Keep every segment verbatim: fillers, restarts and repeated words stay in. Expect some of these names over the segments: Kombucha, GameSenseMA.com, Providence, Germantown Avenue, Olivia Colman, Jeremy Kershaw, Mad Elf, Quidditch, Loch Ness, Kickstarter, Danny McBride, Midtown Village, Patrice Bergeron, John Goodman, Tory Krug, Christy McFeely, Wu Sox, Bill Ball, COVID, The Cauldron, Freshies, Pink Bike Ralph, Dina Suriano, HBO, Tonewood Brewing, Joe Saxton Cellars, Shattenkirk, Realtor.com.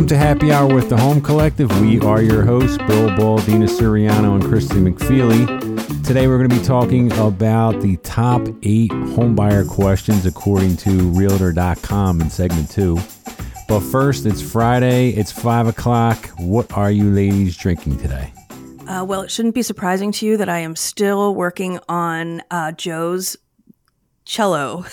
Welcome to Happy Hour with the Home Collective. We are your hosts, Bill Ball, Dina Suriano, and Christy McFeely. Today we're going to be talking about the top eight homebuyer questions according to Realtor dot com in segment two. But first, it's Friday, it's five o'clock. What are you ladies drinking today? Uh, well, it shouldn't be surprising to you that I am still working on uh, Joe's cello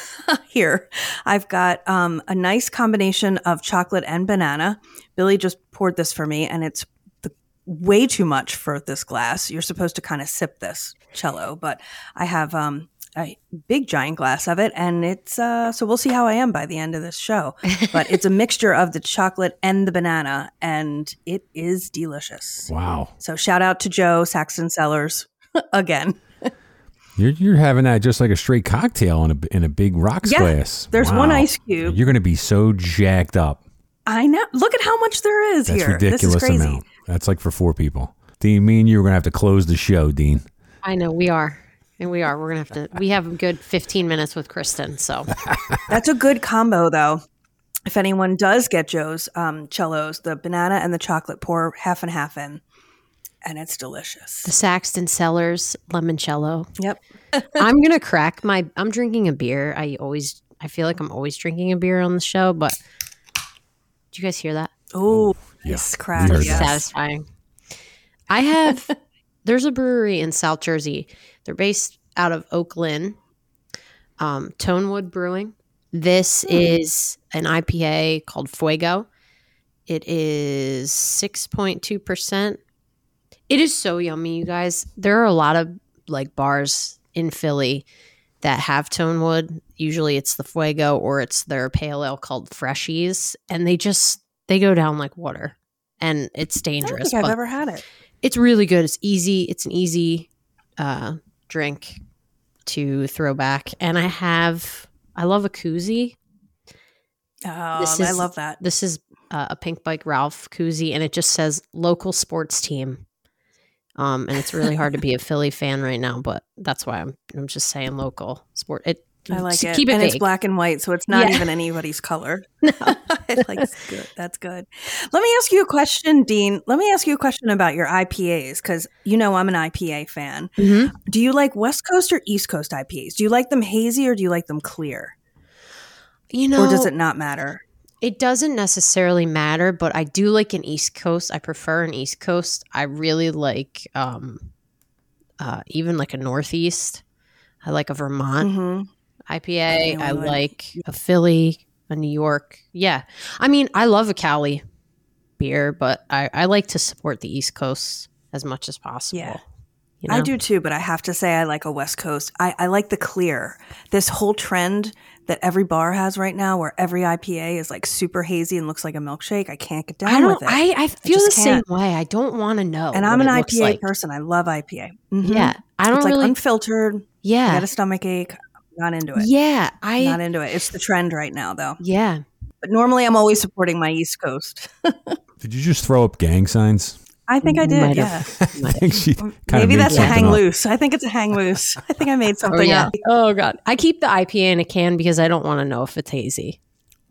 here. I've got um, a nice combination of chocolate and banana. Billy just poured this for me, and it's the, way too much for this glass. You're supposed to kind of sip this cello, but I have um, a big, giant glass of it, and it's uh, so we'll see how I am by the end of this show. But it's a mixture of the chocolate and the banana, and it is delicious. Wow. So shout out to Joe Saxton Cellars again. You're you're having that just like a straight cocktail in a in a big rocks yeah, glass. There's wow. one ice cube. You're going to be so jacked up. I know. Look at how much there is That's here. That's ridiculous this is crazy. Amount. That's like for four people. Do you mean you're going to have to close the show, Dean? I know we are, and we are. We're going to have to. We have a good fifteen minutes with Kristen. So that's a good combo, though. If anyone does get Joe's um, cellos, the banana and the chocolate, pour half and half in. And it's delicious. The Saxton Cellars Lemoncello. Yep. I'm going to crack my, I'm drinking a beer. I always, I feel like I'm always drinking a beer on the show, but do you guys hear that? Oh, yes. Crack. It's yes. satisfying. I have, there's a brewery in South Jersey. They're based out of Oakland, um, Tonewood Brewing. This mm. is an I P A called Fuego. It is six point two percent. It is so yummy, you guys. There are a lot of like bars in Philly that have Tonewood. Usually it's the Fuego or it's their pale ale called Freshies. And they just, they go down like water. And it's dangerous. I don't think I've ever had it. It's really good. It's easy. It's an easy uh, drink to throw back. And I have, I love a koozie. Oh, this is, I love that. This is uh, a Pink Bike Ralph koozie. And it just says local sports team. Um, and it's really hard to be a Philly fan right now, but that's why I'm I'm just saying local sport. It I like it. Keep it and vague. It's black and white, so it's not yeah. even anybody's color. No. like, good. That's good. Let me ask you a question, Dean. Let me ask you a question about your I P As, because you know I'm an I P A fan. Mm-hmm. Do you like West Coast or East Coast I P As? Do you like them hazy or do you like them clear? You know, or does it not matter? It doesn't necessarily matter, but I do like an East Coast. I prefer an East Coast. I really like um, uh, even like a Northeast. I like a Vermont mm-hmm. I P A. I, I like it. A Philly, a New York. Yeah. I mean, I love a Cali beer, but I, I like to support the East Coast as much as possible. Yeah. You know? I do too, but I have to say I like a West Coast. I, I like the clear. This whole trend that every bar has right now where every I P A is like super hazy and looks like a milkshake. I can't get down I don't, with it. I, I feel I the can't. Same way. I don't want to know. And I'm an I P A like. person. I love I P A. Mm-hmm. Yeah. I don't it's really. It's like unfiltered. Yeah. I got a stomach ache. I'm not into it. Yeah. I, I'm not into it. It's the trend right now though. Yeah. But normally I'm always supporting my East Coast. Did you just throw up gang signs? I think I did, Might yeah. I think she Maybe that's a hang up. loose. I think it's a hang loose. I think I made something oh, yeah. up. Oh, God. I keep the I P A in a can because I don't want to know if it's hazy.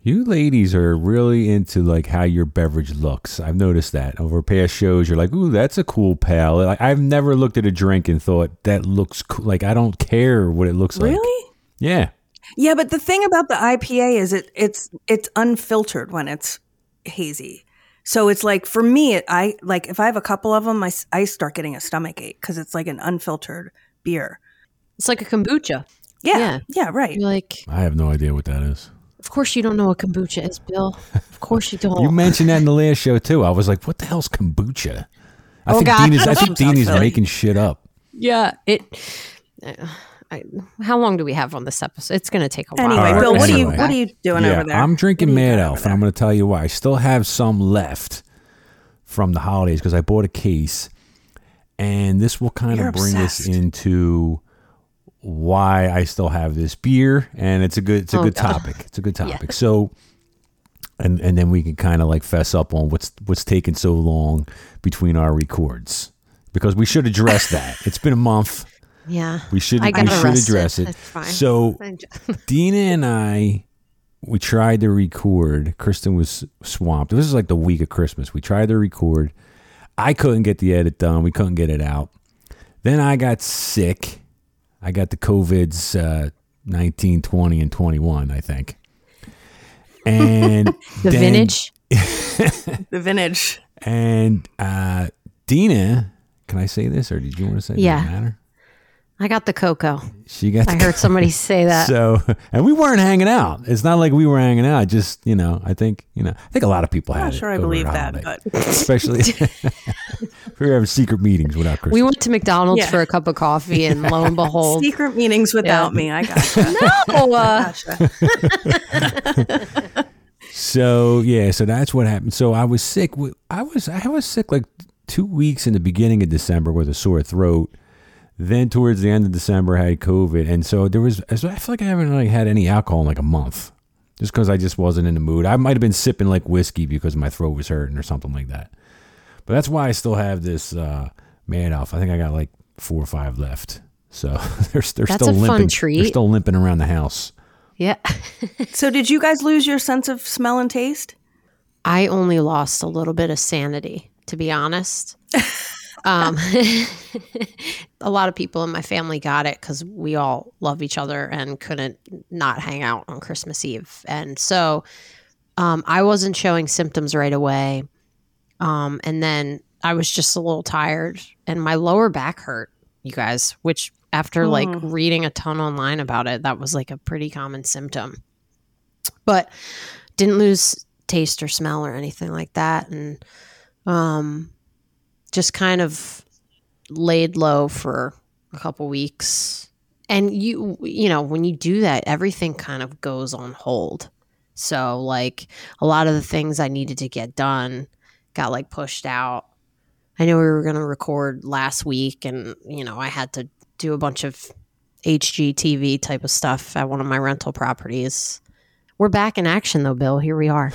You ladies are really into like how your beverage looks. I've noticed that. Over past shows, you're like, ooh, that's a cool palette. Like, I've never looked at a drink and thought, that looks cool. Like, I don't care what it looks really? like. Really? Yeah. Yeah, but the thing about the I P A is it it's it's unfiltered when it's hazy. So it's like, for me, it, I like if I have a couple of them, I, I start getting a stomach ache because it's like an unfiltered beer. It's like a kombucha. Yeah. Yeah, yeah right. You're like, I have no idea what that is. Of course you don't know what kombucha is, Bill. Of course you don't. You mentioned that in the last show, too. I was like, what the hell's kombucha? I oh, think God. Dean is, I think Dean is making shit up. Yeah. It. Uh, I, how long do we have on this episode? It's going to take a while. Anyway, right, Bill, what anyway. are you what are you doing yeah, over there? I'm drinking Mad Elf, and I'm going to tell you why. I still have some left from the holidays because I bought a case, and this will kind You're of bring obsessed. us into why I still have this beer, and it's a good it's a oh, good God. topic. It's a good topic. Yeah. So, and and then we can kind of like fess up on what's what's taken so long between our records because we should address that. It's been a month. Yeah, we should we should address it. it. So Dean and I we tried to record. Kristen was swamped. This is like the week of Christmas. We tried to record. I couldn't get the edit done. We couldn't get it out. Then I got sick. I got the COVIDs uh, nineteen, twenty, and twenty-one, I think. And the then, vintage. The vintage. And uh, Dina, can I say this or did you want to say yeah. It doesn't matter? I got the cocoa. She got. I the heard cocoa. Somebody say that. So, and we weren't hanging out. It's not like we were hanging out. Just you know, I think you know, I think a lot of people had. I'm not sure I believe that, but especially we were having secret meetings without Christmas. We went to McDonald's yeah. for a cup of coffee, and lo and behold, secret meetings without yeah. me. I got no. Uh... Gotcha. So yeah, so that's what happened. So I was sick. I was I was sick like two weeks in the beginning of December with a sore throat. Then towards the end of December, I had COVID. And so there was, I feel like I haven't really had any alcohol in like a month just because I just wasn't in the mood. I might have been sipping like whiskey because my throat was hurting or something like that. But that's why I still have this uh, Mad Elf. I think I got like four or five left. So they're, they're, that's still, a limping. Fun treat. They're still limping around the house. Yeah. So did you guys lose your sense of smell and taste? I only lost a little bit of sanity, to be honest. Um, a lot of people in my family got it because we all love each other and couldn't not hang out on Christmas Eve. And so um, I wasn't showing symptoms right away. Um, and then I was just a little tired and my lower back hurt, you guys, which after mm. like reading a ton online about it, that was like a pretty common symptom. But didn't lose taste or smell or anything like that. And um just kind of laid low for a couple weeks. And you, you know, when you do that, everything kind of goes on hold. So like a lot of the things I needed to get done got like pushed out. I know we were going to record last week and, you know, I had to do a bunch of H G T V type of stuff at one of my rental properties. We're back in action though, Bill. Here we are.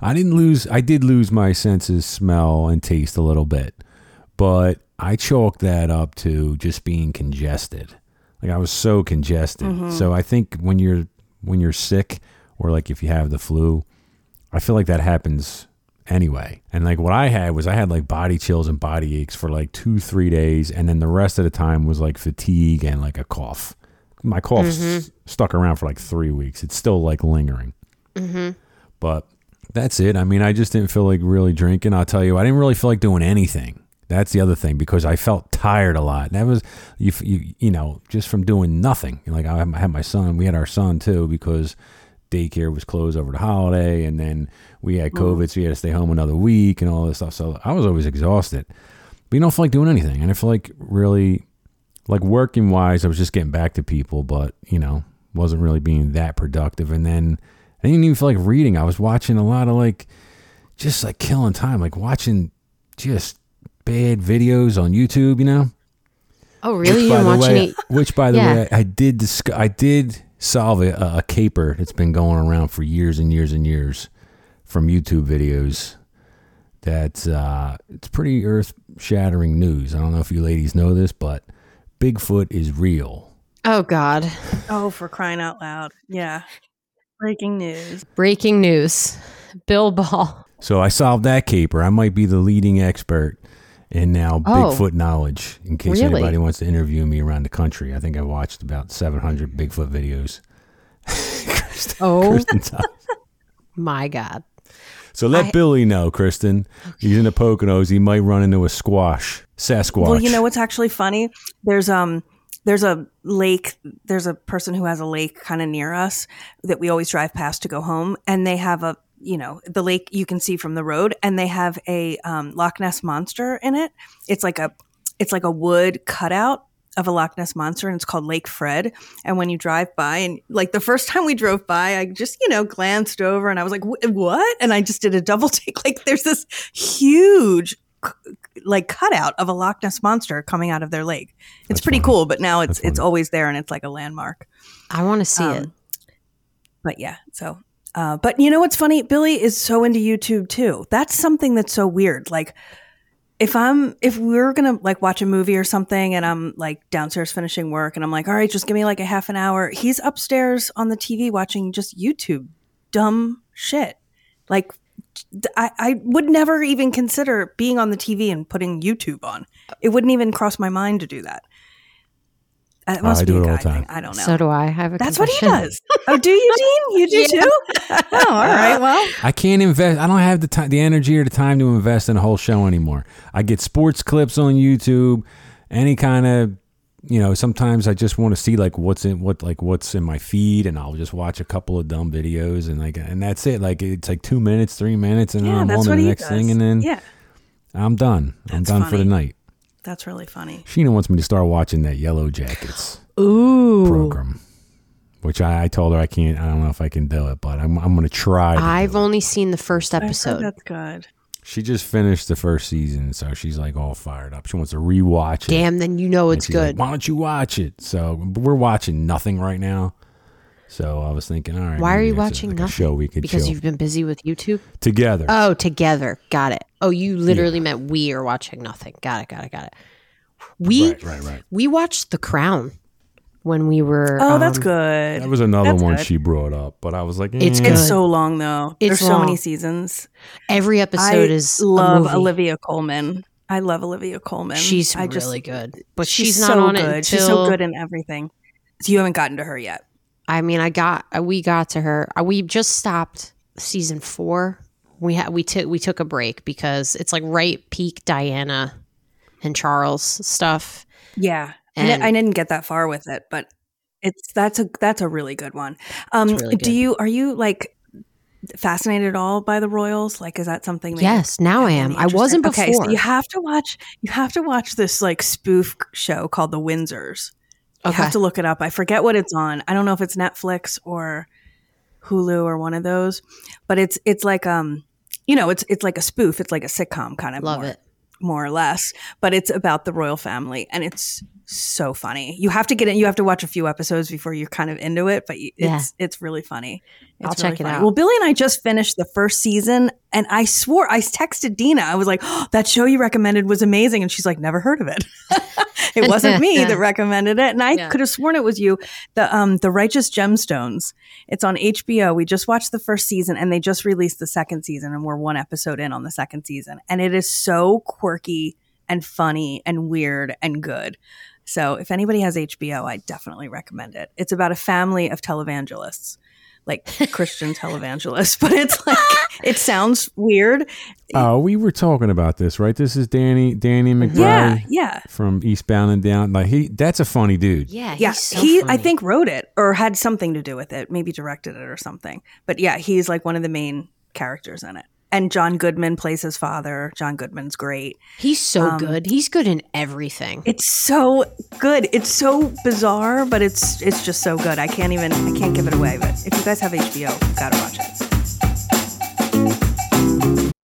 I didn't lose, I did lose my senses, smell, and taste a little bit, but I chalked that up to just being congested. Like I was so congested. Mm-hmm. So I think when you're, when you're sick or like if you have the flu, I feel like that happens anyway. And like what I had was I had like body chills and body aches for like two, three days. And then the rest of the time was like fatigue and like a cough. My cough mm-hmm. s- stuck around for like three weeks. It's still like lingering. Mm-hmm. But that's it. I mean, I just didn't feel like really drinking. I'll tell you, I didn't really feel like doing anything. That's the other thing because I felt tired a lot. And that was, you you, you know, just from doing nothing. Like I had my son. We had our son too because daycare was closed over the holiday. And then we had COVID, so we had to stay home another week and all this stuff. So I was always exhausted. But you don't feel like doing anything. And I feel like really, like working wise, I was just getting back to people, but, you know, wasn't really being that productive. And then I didn't even feel like reading. I was watching a lot of like, just like killing time, like watching just bad videos on YouTube, you know? Oh, really? You're watching it? Which, by the yeah. way, I did disc- I did solve a, a caper that's been going around for years and years and years from YouTube videos. That's uh, it's pretty earth-shattering news. I don't know if you ladies know this, but Bigfoot is real. Oh, God. Oh, for crying out loud. Yeah. Breaking news. Breaking news. Bill Ball. So I solved that caper. I might be the leading expert in now oh, Bigfoot knowledge in case really? anybody wants to interview me around the country. I think I watched about seven hundred Bigfoot videos. Kristen, oh, Kristen my God. So let I, Billy know, Kristen. Okay. He's in the Poconos. He might run into a squash, Sasquatch. Well, you know what's actually funny? There's um. There's a lake, there's a person who has a lake kind of near us that we always drive past to go home. And they have a, you know, the lake you can see from the road and they have a um, Loch Ness monster in it. It's like a, it's like a wood cutout of a Loch Ness monster and it's called Lake Fred. And when you drive by and like the first time we drove by, I just, you know, glanced over and I was like, what? And I just did a double take. Like there's this huge like cutout of a Loch Ness monster coming out of their lake. It's That's pretty funny. cool, but now it's it's always there and it's like a landmark. I want to see um, it. But yeah, so uh but you know what's funny? Billy is so into YouTube too. That's something that's so weird. Like if I'm, if we're going to like watch a movie or something and I'm like downstairs finishing work and I'm like, all right, just give me like a half an hour. He's upstairs on the T V watching just YouTube dumb shit. Like I, I would never even consider being on the T V and putting YouTube on. It wouldn't even cross my mind to do that. It must uh, I do be it all the time. Thing. I don't know. So do I. I have a That's confession. What he does. Oh, do you, Dean? You do yeah. too? Oh, all right. Well, I can't invest. I don't have the time, the energy, or the time to invest in a whole show anymore. I get sports clips on YouTube. Any kind of, you know. Sometimes I just want to see like what's in what like what's in my feed, and I'll just watch a couple of dumb videos, and like and that's it. Like it's like two minutes, three minutes, and yeah, then I'm on to the next does. thing, and then yeah. I'm done. That's I'm done funny. for the night. That's really funny. Sheena wants me to start watching that Yellow Jackets Ooh. program, which I, I told her I can't. I don't know if I can do it, but I'm I'm going to try. I've only it. seen the first episode. That's good. She just finished the first season, so she's like all fired up. She wants to rewatch it. Damn, then you know it's good. Like, why don't you watch it? So we're watching nothing right now. So I was thinking, all right. Why are you watching like nothing? A show we could because chill. You've been busy with YouTube? Together. Oh, together. Got it. Oh, you literally yeah. meant we are watching nothing. Got it, got it, got it. We right, right, right. we watched The Crown when we were... Oh, um, that's good. That was another that's one good. she brought up, but I was like... Eh. It's, it's so long, though. It's There's long. so many seasons. Every episode I is I love a Olivia Colman. I love Olivia Colman. She's I really just, good. But she's, she's not so on good. it until... She's so good in everything. So you haven't gotten to her yet. I mean, I got we got to her. We just stopped season four. We had we took we took a break because it's like right peak Diana and Charles stuff. Yeah, and I didn't get that far with it, but it's that's a that's a really good one. Um, really good. Do you are you like fascinated at all by the royals? Like, is that something? That yes, now I am. I wasn't before. Okay, so you have to watch. You have to watch this like spoof show called The Windsors. You okay. have to look it up. I forget what it's on. I don't know if it's Netflix or Hulu or one of those, but it's it's like um you know it's it's like a spoof. It's like a sitcom kind of. Love more, it more or less, but it's about the royal family and it's so funny. You have to get in. You have to watch a few episodes before you're kind of into it, but it's yeah. it's really funny. It's I'll really check it funny. out. Well, Billy and I just finished the first season, and I swore I texted Dina. I was like, oh, "That show you recommended was amazing," and she's like, "Never heard of it." It wasn't me yeah. that recommended it, and I yeah. could have sworn it was you. The um, The Righteous Gemstones. It's on H B O. We just watched the first season, and they just released the second season, and we're one episode in on the second season, and it is so quirky and funny and weird and good. So if anybody has H B O, I definitely recommend it. It's about a family of televangelists, like Christian televangelists, but it's like it sounds weird. Oh, uh, we were talking about this, right? This is Danny, Danny McBride, yeah, yeah, from Eastbound and Down. Like he, that's a funny dude. Yeah, he's yeah. So he, funny. I think, wrote it or had something to do with it, maybe directed it or something. But yeah, he's like one of the main characters in it. And John Goodman plays his father. John Goodman's great. He's so um, good. He's good in everything. It's so good. It's so bizarre, but it's it's just so good. I can't even, I can't give it away. But if you guys have H B O, you've got to watch it.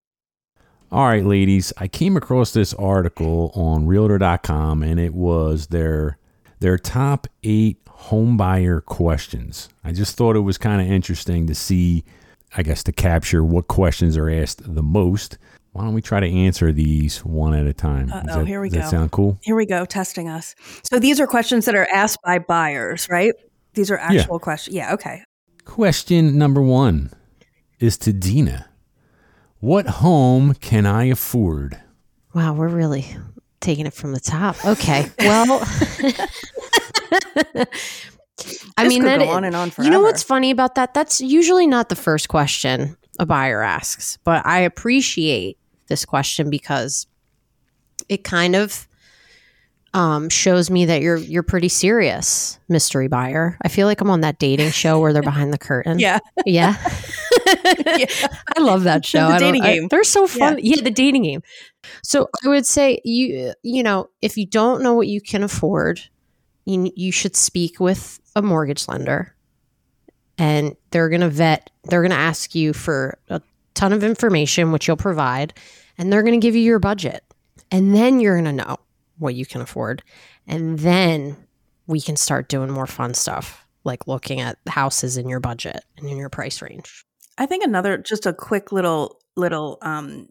All right, ladies. I came across this article on Realtor dot com, and it was their their top eight homebuyer questions. I just thought it was kind of interesting to see I guess to capture what questions are asked the most. Why don't we try to answer these one at a time? Oh, here we go. Does that sound cool? Here we go, testing us. So these are questions that are asked by buyers, right? These are actual yeah. questions. Yeah, okay. Question number one is to Dina. What home can I afford? Wow, we're really taking it from the top. Okay, well... I this mean, that go on and on forever. You know what's funny about that? That's usually not the first question a buyer asks, but I appreciate this question because it kind of um, shows me that you're you're pretty serious, mystery buyer. I feel like I'm on that dating show where they're behind the curtain. Yeah, yeah. yeah. I love that show. The dating game. I, they're so fun. Yeah. yeah, the dating game. So I would say you you know if you don't know what you can afford, you you should speak with a mortgage lender, and they're going to vet, they're going to ask you for a ton of information, which you'll provide, and they're going to give you your budget. And then you're going to know what you can afford. And then we can start doing more fun stuff, like looking at houses in your budget and in your price range. I think another, just a quick little, little um,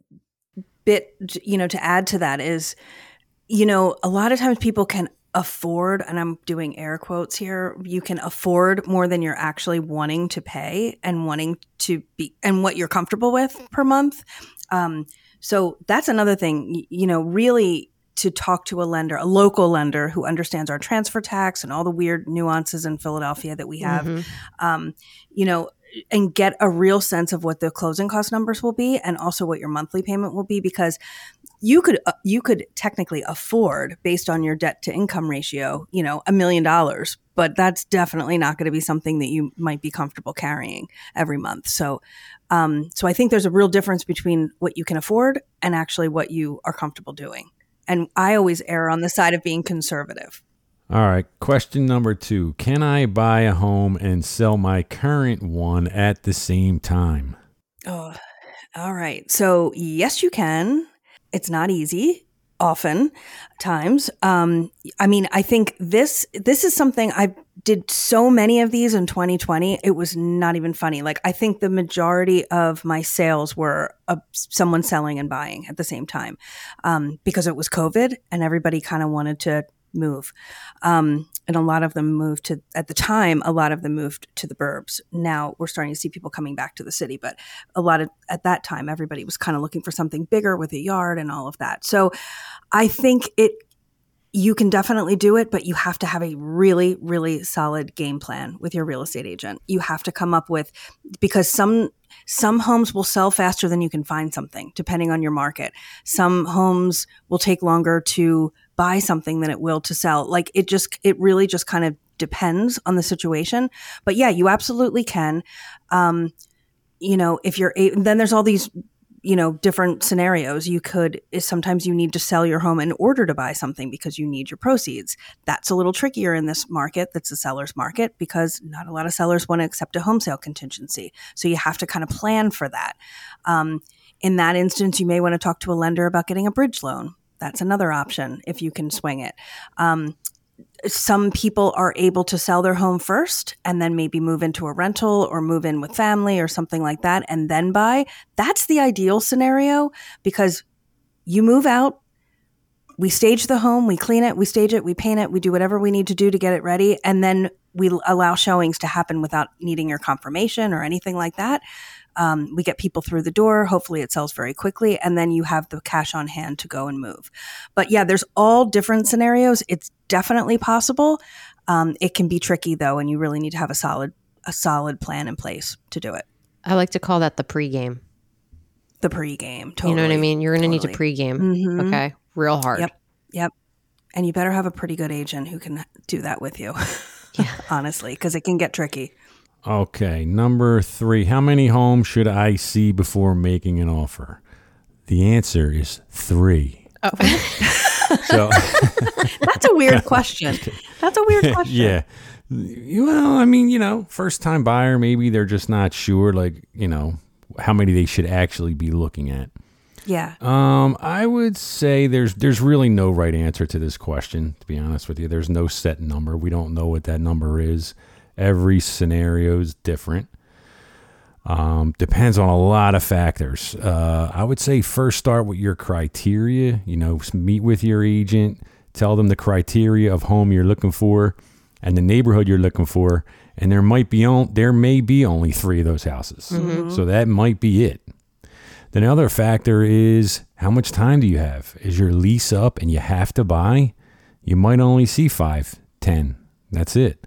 bit, you know, to add to that is, you know, a lot of times people can afford, and I'm doing air quotes here, you can afford more than you're actually wanting to pay and wanting to be, and what you're comfortable with per month. Um, so that's another thing, you know, really to talk to a lender, a local lender who understands our transfer tax and all the weird nuances in Philadelphia that we have, mm-hmm. um, you know, and get a real sense of what the closing cost numbers will be and also what your monthly payment will be, because you could uh, you could technically afford, based on your debt to income ratio, you know, a million dollars, but that's definitely not going to be something that you might be comfortable carrying every month. So um, so I think there's a real difference between what you can afford and actually what you are comfortable doing. And I always err on the side of being conservative. All right. Question number two. Can I buy a home and sell my current one at the same time? Oh, all right. So yes, you can. It's not easy often times. Um, I mean, I think this, this is something I did so many of these in twenty twenty. It was not even funny. Like, I think the majority of my sales were uh, someone selling and buying at the same time, um, because it was COVID and everybody kind of wanted to move. Um, and a lot of them moved to, at the time, a lot of them moved to the burbs. Now we're starting to see people coming back to the city, but a lot of, at that time, everybody was kind of looking for something bigger with a yard and all of that. So I think it, you can definitely do it, but you have to have a really, really solid game plan with your real estate agent. You have to come up with, because some, some homes will sell faster than you can find something, depending on your market. Some homes will take longer to buy something than it will to sell. Like, it just, it really just kind of depends on the situation. But yeah, you absolutely can. Um, you know, if you're, a- then there's all these, you know, different scenarios. You could, sometimes you need to sell your home in order to buy something because you need your proceeds. That's a little trickier in this market. That's a seller's market, because not a lot of sellers want to accept a home sale contingency. So you have to kind of plan for that. Um, in that instance, you may want to talk to a lender about getting a bridge loan. That's another option if you can swing it. Um, some people are able to sell their home first and then maybe move into a rental or move in with family or something like that and then buy. That's the ideal scenario, because you move out, we stage the home, we clean it, we stage it, we paint it, we do whatever we need to do to get it ready, and then we allow showings to happen without needing your confirmation or anything like that. Um, we get people through the door. Hopefully it sells very quickly. And then you have the cash on hand to go and move. But yeah, there's all different scenarios. It's definitely possible. Um, it can be tricky though. And you really need to have a solid, a solid plan in place to do it. I like to call that the pregame. The pregame. Totally. You know what I mean? You're going to totally. need to pregame. Mm-hmm. Okay. Real hard. Yep. Yep. And you better have a pretty good agent who can do that with you. Yeah. Honestly, because it can get tricky. Okay, number three. How many homes should I see before making an offer? The answer is three. Oh. So that's a weird question. That's a weird question. Yeah. Well, I mean, you know, first-time buyer, maybe they're just not sure, like, you know, how many they should actually be looking at. Yeah. Um, I would say there's there's really no right answer to this question, to be honest with you. There's no set number. We don't know what that number is. Every scenario is different. Um, depends on a lot of factors. Uh, I would say first start with your criteria. You know, meet with your agent, tell them the criteria of home you're looking for and the neighborhood you're looking for. And there might be on, there may be only three of those houses. Mm-hmm. So that might be it. Then another factor is, how much time do you have? Is your lease up and you have to buy? You might only see five, ten. That's it.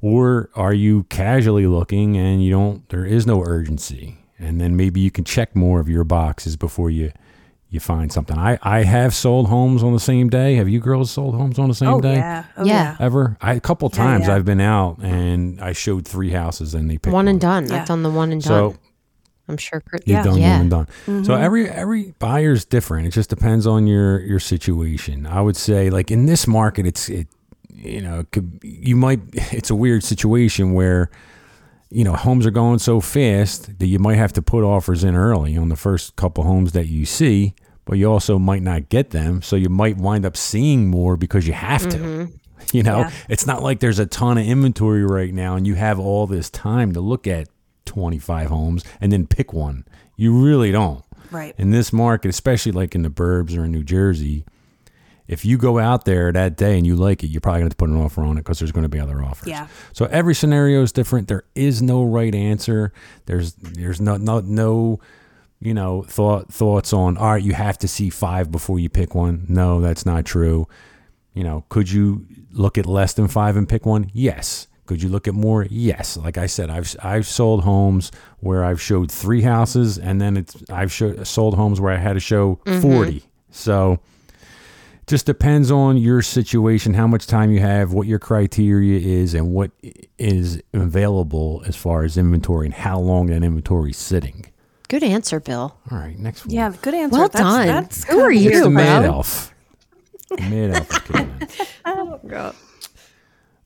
Or are you casually looking and you don't, there is no urgency? And then maybe you can check more of your boxes before you, you find something. I, I have sold homes on the same day. Have you girls sold homes on the same oh, day? Yeah. Oh, yeah. Ever? I, a couple times yeah, yeah. I've been out and I showed three houses and they picked one. One and done. Yeah. I've done the one and done. So I'm sure. You've yeah. done yeah. one and done. Mm-hmm. So every, every buyer's different. It just depends on your, your situation. I would say, like, in this market, it's, it, you know, it could, you might, it's a weird situation where, you know, homes are going so fast that you might have to put offers in early on the first couple homes that you see, but you also might not get them. So you might wind up seeing more because you have mm-hmm. to, you know, yeah. It's not like there's a ton of inventory right now and you have all this time to look at twenty-five homes and then pick one. You really don't. Right. In this market, especially like in the burbs or in New Jersey, if you go out there that day and you like it, you're probably going to put an offer on it because there's going to be other offers. Yeah. So every scenario is different. There is no right answer. There's there's no no no you know thought thoughts on, all right, you have to see five before you pick one. No, that's not true. You know, could you look at less than five and pick one? Yes. Could you look at more? Yes. Like I said, I've I've sold homes where I've showed three houses, and then it's I've show, sold homes where I had to show mm-hmm. forty. So. Just depends on your situation, how much time you have, what your criteria is, and what is available as far as inventory and how long that inventory is sitting. Good answer, Bill. All right, next one. Yeah, good answer. Well that's, done. That's Who are you, It's the Mad Elf. Mad Elf. Oh,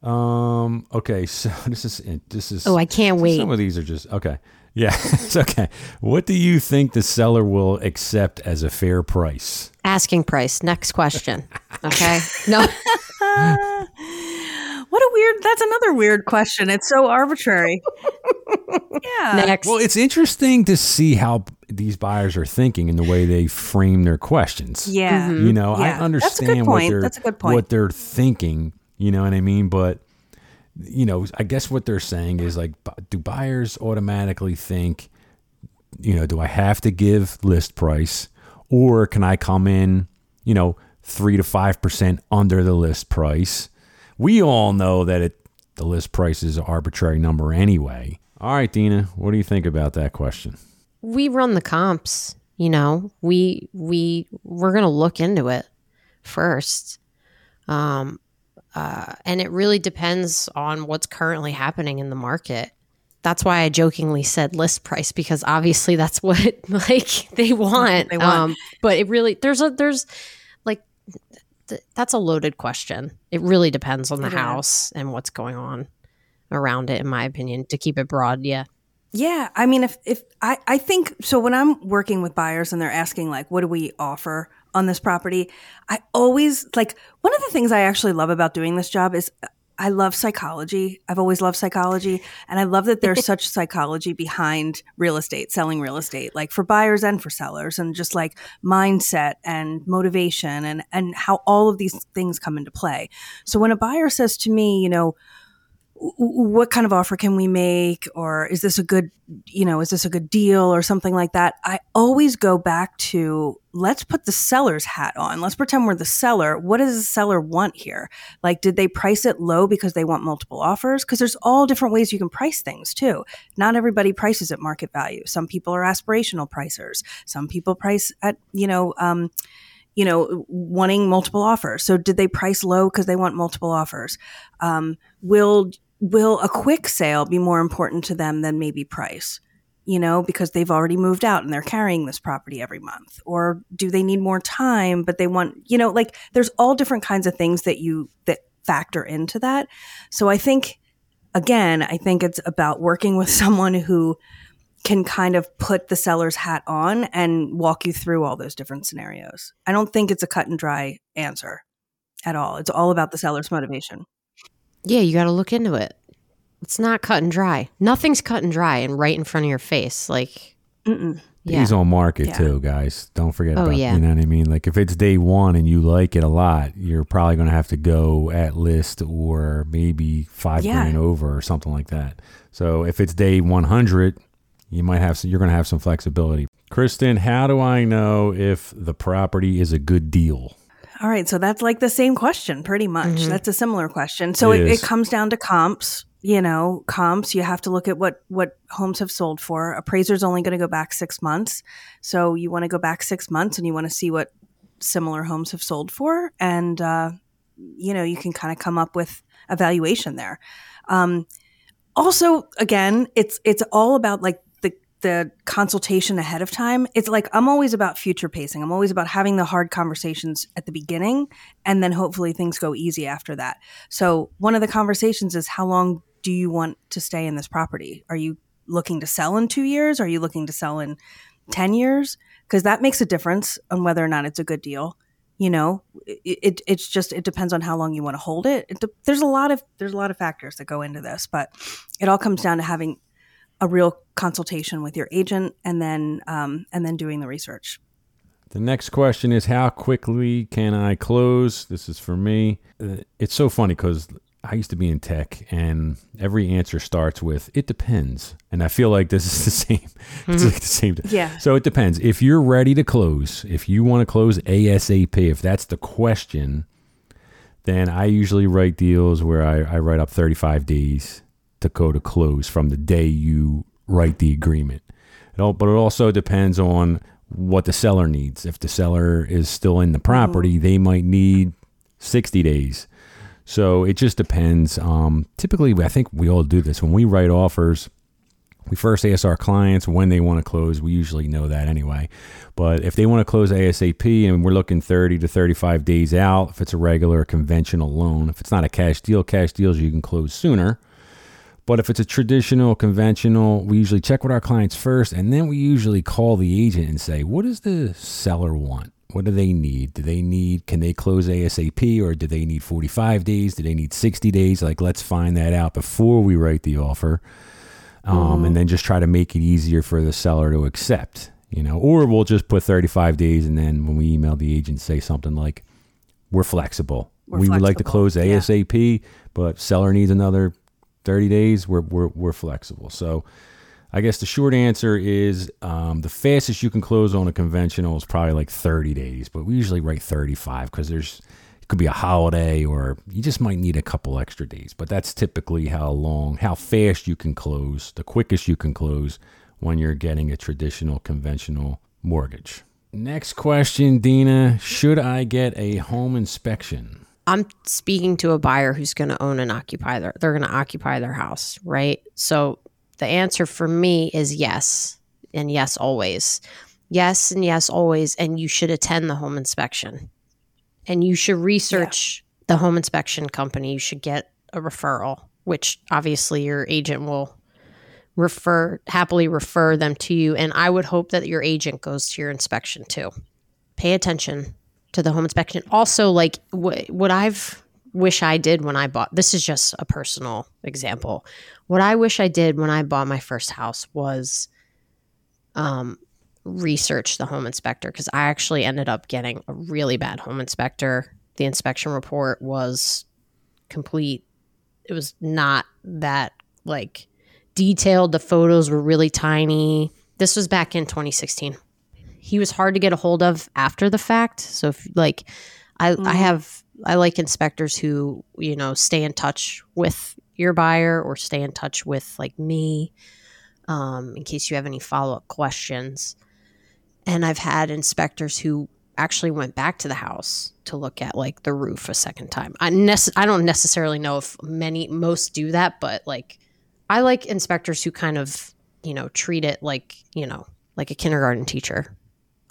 God. Um. Okay, so this is this is. Oh, I can't wait. Some of these are just okay. Yeah, it's okay. What do you think the seller will accept as a fair price? Asking price. Next question. Okay. No. What a weird, that's another weird question. It's so arbitrary. Yeah. Next. Well, it's interesting to see how these buyers are thinking and the way they frame their questions. Yeah. Mm-hmm. You know, yeah. I understand what they're, that's a good point. What they're thinking, you know what I mean? But you know, I guess what they're saying is like, do buyers automatically think, you know, do I have to give list price, or can I come in, you know, three to five percent under the list price? We all know that it, the list price is an arbitrary number anyway. All right, Dina, what do you think about that question? We run the comps, you know, we we we're gonna look into it first. Um, Uh, and it really depends on what's currently happening in the market. That's why I jokingly said list price, because obviously that's what like they want. They want. Um, but it really there's a there's like th- that's a loaded question. It really depends on the yeah. house and what's going on around it, in my opinion, to keep it broad. Yeah. Yeah. I mean, if if I, I think so when I'm working with buyers and they're asking like, what do we offer on this property, I always like one of the things I actually love about doing this job is I love psychology. I've always loved psychology. And I love that there's such psychology behind real estate, selling real estate, like for buyers and for sellers, and just like mindset and motivation and, and how all of these things come into play. So when a buyer says to me, you know, what kind of offer can we make? Or is this a good, you know, is this a good deal or something like that? I always go back to, let's put the seller's hat on. Let's pretend we're the seller. What does the seller want here? Like, did they price it low because they want multiple offers? Because there's all different ways you can price things too. Not everybody prices at market value. Some people are aspirational pricers. Some people price at, you know, um, you know, wanting multiple offers. So did they price low because they want multiple offers? Um, will, Will a quick sale be more important to them than maybe price, you know, because they've already moved out and they're carrying this property every month? Or do they need more time, but they want, you know, like there's all different kinds of things that you, that factor into that. So I think, again, I think it's about working with someone who can kind of put the seller's hat on and walk you through all those different scenarios. I don't think it's a cut and dry answer at all. It's all about the seller's motivation. Yeah, you got to look into it. It's not cut and dry. Nothing's cut and dry and right in front of your face. Like, yeah. He's on market yeah. too, guys. Don't forget oh, about yeah. you know what I mean? Like if it's day one and you like it a lot, you're probably going to have to go at list or maybe five yeah. grand over or something like that. So if it's day one hundred, you might have some, you're going to have some flexibility. Kristen, how do I know if the property is a good deal? All right. So that's like the same question, pretty much. Mm-hmm. That's a similar question. So it, it, it comes down to comps, you know, comps. You have to look at what, what homes have sold for. Appraiser's only going to go back six months. So you want to go back six months and you want to see what similar homes have sold for. And, uh, you know, you can kind of come up with a valuation there. Um, also, again, it's it's all about like the consultation ahead of time. It's like, I'm always about future pacing. I'm always about having the hard conversations at the beginning, and then hopefully things go easy after that. So one of the conversations is, how long do you want to stay in this property? Are you looking to sell in two years? Are you looking to sell in ten years? Because that makes a difference on whether or not it's a good deal. You know, it, it it's just, it depends on how long you want to hold it. it de- there's a lot of, there's a lot of factors that go into this, but it all comes down to having a real consultation with your agent, and then um, and then doing the research. The next question is, how quickly can I close? This is for me. It's so funny because I used to be in tech, and every answer starts with, it depends. And I feel like this is the same. Mm-hmm. It's like the same. Yeah. So it depends. If you're ready to close, if you want to close ASAP, if that's the question, then I usually write deals where I, I write up thirty-five days to go to close from the day you write the agreement. It all, but it also depends on what the seller needs. If the seller is still in the property, mm-hmm. they might need sixty days. So it just depends. Um, typically, I think we all do this. When we write offers, we first ask our clients when they want to close. We usually know that anyway. But if they want to close ASAP and we're looking thirty to thirty-five days out, if it's a regular conventional loan, if it's not a cash deal, cash deals you can close sooner. But if it's a traditional, conventional, we usually check with our clients first, and then we usually call the agent and say, what does the seller want? What do they need? Do they need, can they close ASAP, or do they need forty-five days? Do they need sixty days? Like, let's find that out before we write the offer. Um, mm-hmm. And then just try to make it easier for the seller to accept, you know, or we'll just put thirty-five days. And then when we email the agent, say something like, we're flexible. We're we flexible. would like to close ASAP, yeah. but seller needs another thirty days. We're, we're, we're flexible. So I guess the short answer is um, the fastest you can close on a conventional is probably like thirty days, but we usually write thirty-five because there's it could be a holiday or you just might need a couple extra days. But that's typically how long, how fast you can close, the quickest you can close when you're getting a traditional conventional mortgage. Next question, Dina, should I get a home inspection? I'm speaking to a buyer who's going to own and occupy their, they're going to occupy their house, right? So the answer for me is yes, and yes always. Yes and yes always, and you should attend the home inspection. And you should research yeah. the home inspection company. You should get a referral, which obviously your agent will refer happily refer them to you. And I would hope that your agent goes to your inspection too. Pay attention to the home inspection. Also, like wh- what I've... wish I did when I bought, this is just a personal example. What I wish I did when I bought my first house was um, research the home inspector, because I actually ended up getting a really bad home inspector. The inspection report was complete. It was not that like detailed. The photos were really tiny. This was back in twenty sixteen. He was hard to get a hold of after the fact. So if like I, mm-hmm. I have I like inspectors who, you know, stay in touch with your buyer or stay in touch with like me um, in case you have any follow-up questions. And I've had inspectors who actually went back to the house to look at like the roof a second time. I, nece- I don't necessarily know if many, most do that, but like I like inspectors who kind of, you know, treat it like, you know, like a kindergarten teacher.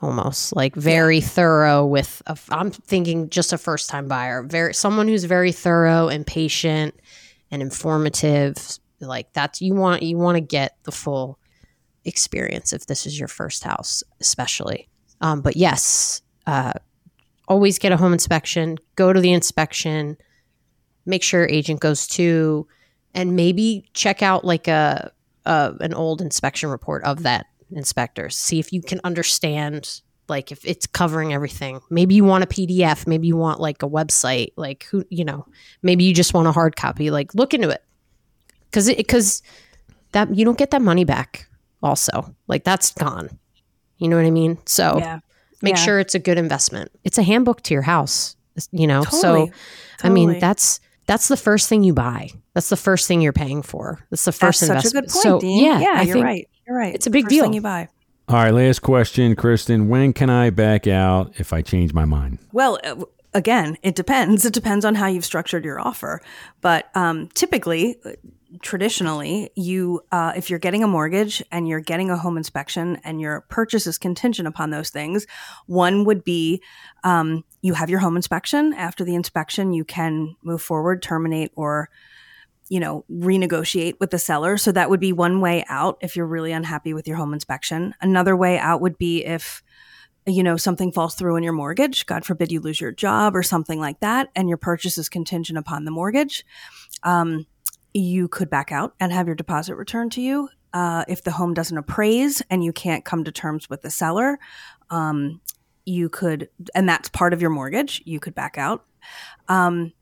Almost like very yeah. thorough with, a, I'm thinking just a first time buyer, very someone who's very thorough and patient and informative. Like that's, you want, you want to get the full experience if this is your first house, especially. Um, but yes, uh, always get a home inspection, go to the inspection, make sure your agent goes too, and maybe check out like a, a an old inspection report of that inspectors. See if you can understand, like if it's covering everything. Maybe you want a P D F. Maybe you want like a website, like who, you know, maybe you just want a hard copy, like look into it. Cause it, cause that you don't get that money back also, like that's gone. You know what I mean? So yeah. make yeah. sure it's a good investment. It's a handbook to your house, you know? Totally. So, totally. I mean, that's, that's the first thing you buy. That's the first thing you're paying for. That's the first that's investment. That's such a good point, so, Dean. Yeah, yeah you're right. You're right. It's a big first deal. Thing you buy. All right, last question, Kristen. When can I back out if I change my mind? Well, again, it depends. It depends on how you've structured your offer. But um, typically, traditionally, you uh, if you're getting a mortgage and you're getting a home inspection and your purchase is contingent upon those things, one would be um, you have your home inspection. After the inspection, you can move forward, terminate, or you know, renegotiate with the seller. So that would be one way out if you're really unhappy with your home inspection. Another way out would be if, you know, something falls through in your mortgage, God forbid you lose your job or something like that, and your purchase is contingent upon the mortgage. Um, you could back out and have your deposit returned to you. uh, if the home doesn't appraise and you can't come to terms with the seller, um, you could, and that's part of your mortgage, you could back out. Um,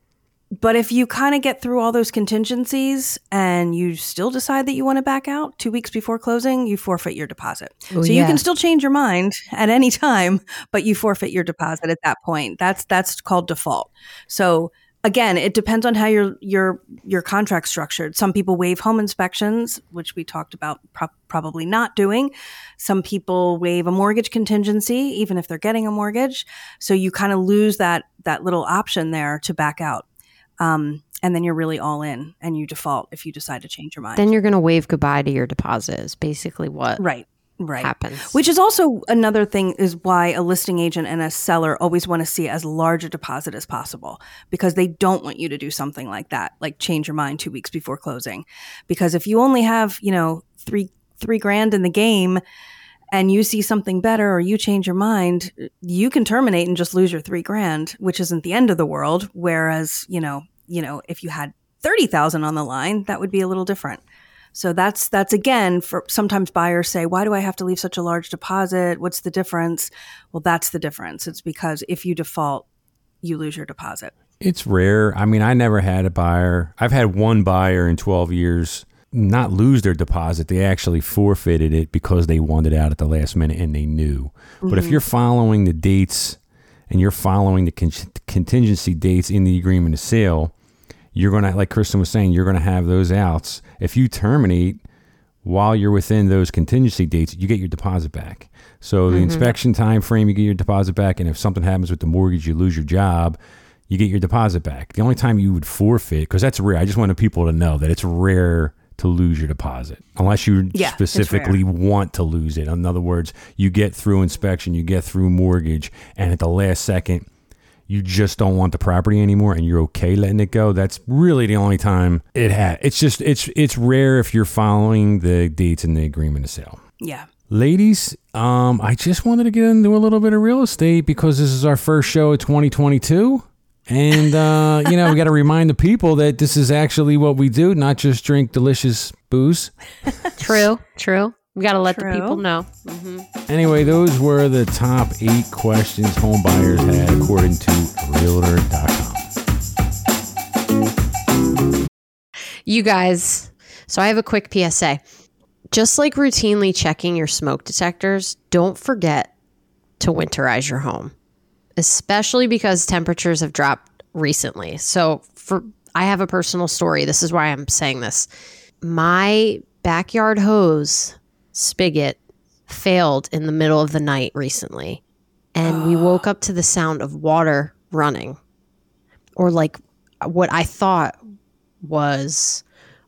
but if you kind of get through all those contingencies and you still decide that you want to back out two weeks before closing, you forfeit your deposit. Ooh, so yeah. You can still change your mind at any time, but you forfeit your deposit at that point. That's that's called default. So again, it depends on how your your your contract's structured. Some people waive home inspections, which we talked about pro- probably not doing. Some people waive a mortgage contingency, even if they're getting a mortgage. So you kind of lose that that little option there to back out. Um, and then you're really all in and you default if you decide to change your mind. Then you're going to wave goodbye to your deposit is basically what right, right. happens. Which is also another thing is why a listing agent and a seller always want to see as large a deposit as possible, because they don't want you to do something like that, like change your mind two weeks before closing. Because if you only have, you know, three three grand in the game and you see something better or you change your mind, you can terminate and just lose your three grand, which isn't the end of the world. Whereas, you know, you know, if you had thirty thousand on the line, that would be a little different. So that's, that's again, for sometimes buyers say, why do I have to leave such a large deposit? What's the difference? Well, that's the difference. It's because if you default, you lose your deposit. It's rare. I mean, I never had a buyer. I've had one buyer in twelve years not lose their deposit. They actually forfeited it because they wanted out at the last minute and they knew. Mm-hmm. But if you're following the dates and you're following the con- contingency dates in the agreement of sale, you're going to, like Kristen was saying, you're going to have those outs. If you terminate while you're within those contingency dates, you get your deposit back. So mm-hmm. the inspection time frame, you get your deposit back. And if something happens with the mortgage, you lose your job, you get your deposit back. The only time you would forfeit, because that's rare. I just wanted people to know that it's rare to lose your deposit, unless you yeah, specifically want to lose it. In other words, you get through inspection, you get through mortgage, and at the last second, you just don't want the property anymore, and you're okay letting it go. That's really the only time it had. It's just it's it's rare if you're following the dates in the agreement of sale. Yeah, ladies, um, I just wanted to get into a little bit of real estate because this is our first show of twenty twenty-two. And, uh, you know, we got to remind the people that this is actually what we do, not just drink delicious booze. True, true. We got to let true. the people know. Mm-hmm. Anyway, those were the top eight questions home buyers had according to Realtor dot com. You guys, so I have a quick P S A. Just like routinely checking your smoke detectors, don't forget to winterize your home, especially because temperatures have dropped recently. So for I have a personal story. This is why I'm saying this. My backyard hose spigot failed in the middle of the night recently. And we woke up to the sound of water running, or like what I thought was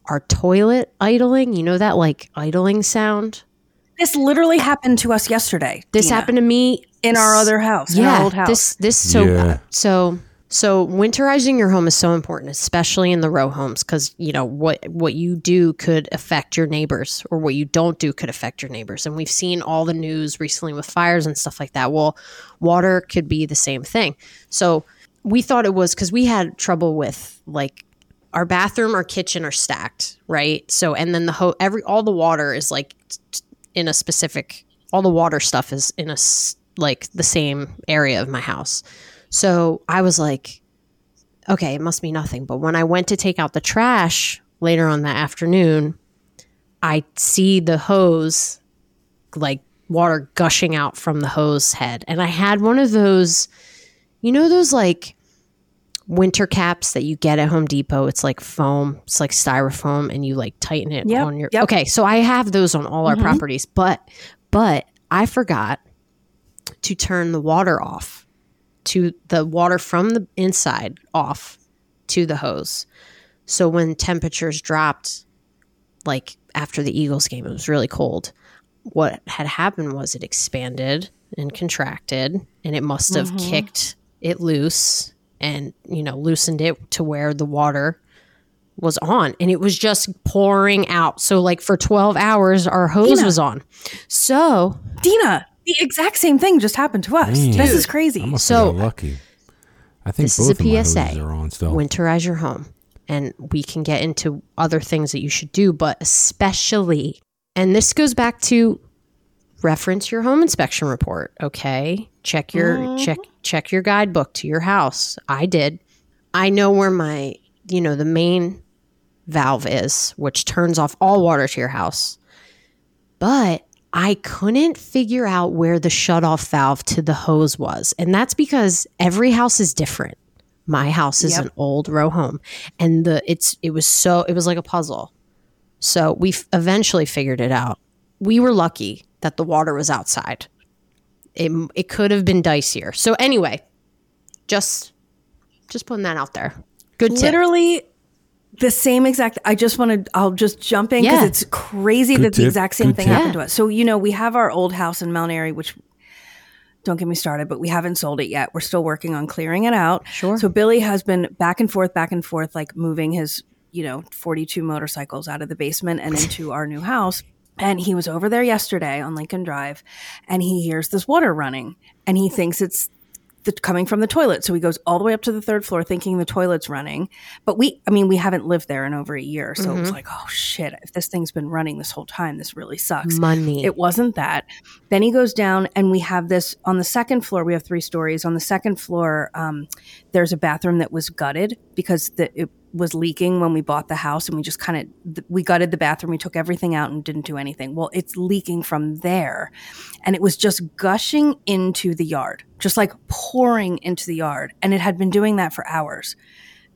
our toilet idling. You know that like idling sound? This literally happened to us yesterday. This Dina. happened to me in our other house, yeah, in our old house. This, this so, yeah. so, so winterizing your home is so important, especially in the row homes, because you know what what you do could affect your neighbors, or what you don't do could affect your neighbors. And we've seen all the news recently with fires and stuff like that. Well, water could be the same thing. So we thought it was because we had trouble with like our bathroom, our kitchen are stacked, right? So and then the ho- every all the water is like in a specific. All the water stuff is in a. like the same area of my house. So I was like, okay, it must be nothing. But when I went to take out the trash later on that afternoon, I see the hose, like water gushing out from the hose head. And I had one of those, you know, those like winter caps that you get at Home Depot. It's like foam, it's like styrofoam, and you like tighten it yep, on your, yep. okay. So I have those on all our mm-hmm. properties, but, but I forgot to turn the water off, to the water from the inside off to the hose. So when temperatures dropped, like after the Eagles game, it was really cold. What had happened was it expanded and contracted, and it must have mm-hmm. kicked it loose and, you know, loosened it to where the water was on, and it was just pouring out. So like for twelve hours, our hose Dina. was on. So Dina, the exact same thing just happened to us. Damn. This is crazy. I must so be lucky. I think this both is a of P S A. My hoses are on still. Winterize your home, and we can get into other things that you should do, but especially And this goes back to reference your home inspection report. Okay. Check your, mm-hmm. check, check your guidebook to your house. I did. I know where my, you know, the main valve is, which turns off all water to your house. But I couldn't figure out where the shutoff valve to the hose was. And that's because every house is different. My house is yep. an old row home. And the it's it was so it was like a puzzle. So we f- eventually figured it out. We were lucky that the water was outside. It it could have been dicier. So anyway, just just putting that out there. Good tip. Literally the same exact. I just want to. I'll just jump in because yeah. it's crazy Good that tip. the exact same Good thing tip. happened to us. So you know, we have our old house in Mount Airy, which. Don't get me started, but we haven't sold it yet. We're still working on clearing it out. Sure. So Billy has been back and forth, back and forth, like moving his, you know, forty-two motorcycles out of the basement and into our new house. And he was over there yesterday on Lincoln Drive, and he hears this water running, and he thinks it's the, coming from the toilet. So he goes all the way up to the third floor thinking the toilet's running. But we, I mean, we haven't lived there in over a year. So mm-hmm. it was like, oh shit, if this thing's been running this whole time, this really sucks. Money. It wasn't that. Then he goes down and we have this on the second floor. We have three stories. On the second floor, um, there's a bathroom that was gutted because the, it was leaking when we bought the house, and we just kind of, th- we gutted the bathroom. We took everything out and didn't do anything. Well, it's leaking from there. And it was just gushing into the yard, just like pouring into the yard. And it had been doing that for hours.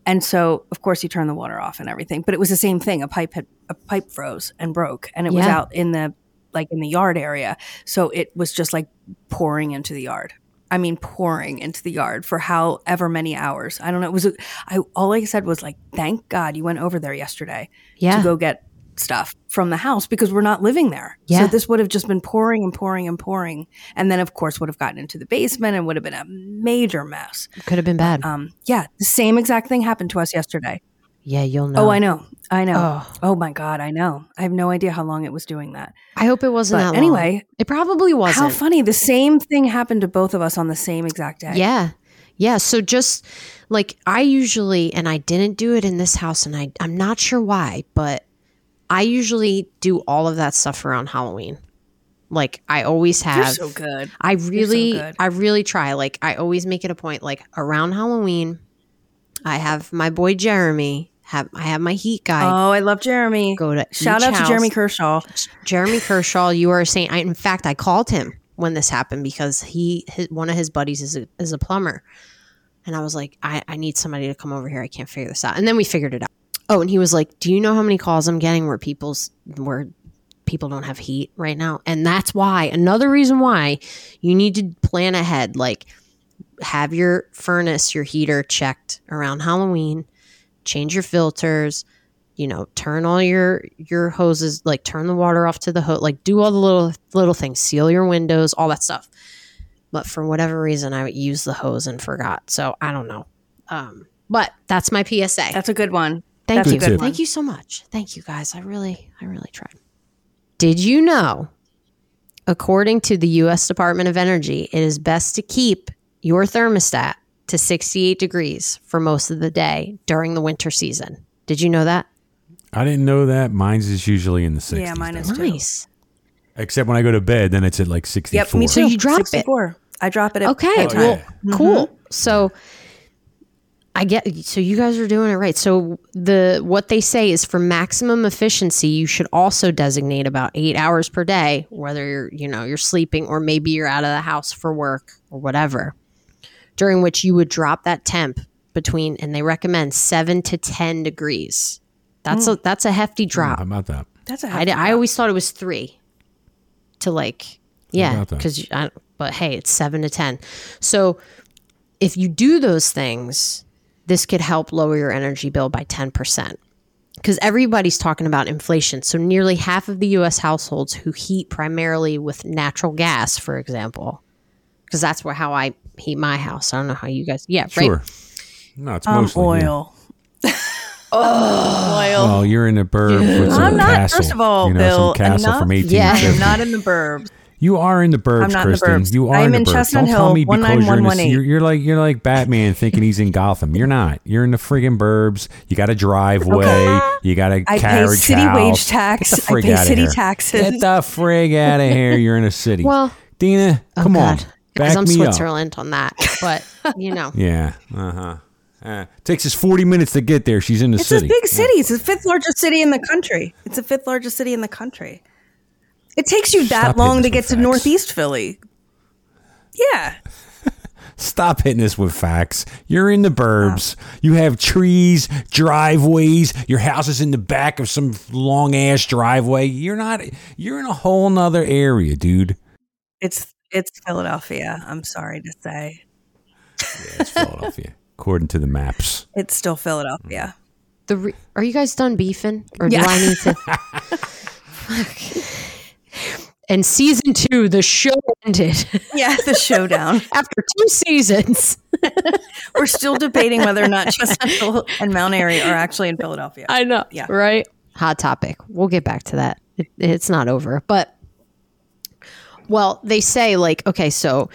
And so of course you turn the water off and everything, but it was the same thing. A pipe had, a pipe froze and broke, and it yeah. was out in the, like in the yard area. So it was just like pouring into the yard. I mean, pouring into the yard for however many hours. I don't know. It was, I, all I said was like, thank God you went over there yesterday yeah. to go get stuff from the house, because we're not living there. Yeah. So this would have just been pouring and pouring and pouring. And then of course would have gotten into the basement and would have been a major mess. It could have been bad. Um, yeah. The same exact thing happened to us yesterday. Yeah. You'll know. Oh, I know. I know. Oh, oh my God. I know. I have no idea how long it was doing that. I hope it wasn't but that anyway, long. Anyway. It probably wasn't. How funny. The same thing happened to both of us on the same exact day. Yeah. Yeah. So just like I usually, and I didn't do it in this house, and I, I'm not sure why, but I usually do all of that stuff around Halloween. Like I always have. You're so good. I really, so good. I really try. Like I always make it a point, like around Halloween, I have my boy Jeremy. Have I have my heat guy. Oh, I love Jeremy. Go to Shout out house. to Jeremy Kershaw. Jeremy Kershaw, you are a saint. I, in fact, I called him when this happened because he his, one of his buddies is a, is a plumber. And I was like, I, I need somebody to come over here. I can't figure this out. And then we figured it out. Oh, and he was like, do you know how many calls I'm getting where people's where people don't have heat right now? And that's why, another reason why you need to plan ahead. Like have your furnace, your heater checked around Halloween. Change your filters, you know, turn all your, your hoses, like turn the water off to the hose, like do all the little, little things, seal your windows, all that stuff. But for whatever reason, I used the hose and forgot. So I don't know. Um, but that's my P S A. That's a good one. Thank that's you. A good Thank one. you so much. Thank you guys. I really, I really tried. Did you know, according to the U S Department of Energy, it is best to keep your thermostat to sixty-eight degrees for most of the day during the winter season. Did you know that? I didn't know that. Mine's is usually in the sixties. Yeah, mine is too. Nice. Except when I go to bed, then it's at like sixty-four. Yep, me too. So you drop sixty-four. It. I drop it at Okay, bedtime. well, mm-hmm. cool. So I get so you guys are doing it right. So the what they say is for maximum efficiency, you should also designate about eight hours per day, whether you're, you know, you're sleeping or maybe you're out of the house for work or whatever, during which you would drop that temp between, and they recommend seven to ten degrees. That's mm. a that's a hefty drop. How about that? That's a hefty I, drop. I always thought it was three to like, yeah, because, but hey, it's seven to ten. So if you do those things, this could help lower your energy bill by ten percent. Because everybody's talking about inflation. So nearly half of the U S households who heat primarily with natural gas, for example, because that's where how I heat my house. I don't know how you guys. Yeah, sure. Right. No, it's um, mostly oil. Yeah. oh, oil. Well, you're in the burbs. Yeah. With I'm not. Castle, first of all, you know, Bill, some castle enough? From eighteen fifty. Yeah, I'm not in the burbs. You are in the burbs, I'm not Kristen. In the burbs. You are I'm in, in Chestnut Don't Hill. Tell me because you're, in a, you're, you're like you're like Batman thinking he's in Gotham. You're not. You're in the friggin' burbs. You got a driveway. Okay. You got a I carriage pay city house. Wage tax. I pay city here. Taxes. Get the frig out of here. You're in a city. Well, Dina, come oh on. Because I'm Switzerland up. On that, but you know. Yeah. Uh huh. Uh, takes us forty minutes to get there. She's in the it's city. It's a big city. Yeah. It's the fifth largest city in the country. It's the fifth largest city in the country. It takes you that Stop long to get facts. To Northeast Philly. Yeah. Stop hitting us with facts. You're in the burbs. Wow. You have trees, driveways. Your house is in the back of some long ass driveway. You're not. You're in a whole nother area, dude. It's it's Philadelphia. I'm sorry to say. Yeah, it's Philadelphia, according to the maps. It's still Philadelphia. The re- are you guys done beefing, or do yeah. I need to? Okay. And season two, the show ended. Yeah, the showdown. After two seasons. We're still debating whether or not Chestnut Hill and Mount Airy are actually in Philadelphia. I know. Yeah. Right? Hot topic. We'll get back to that. It, it's not over. But, well, they say, like, okay, so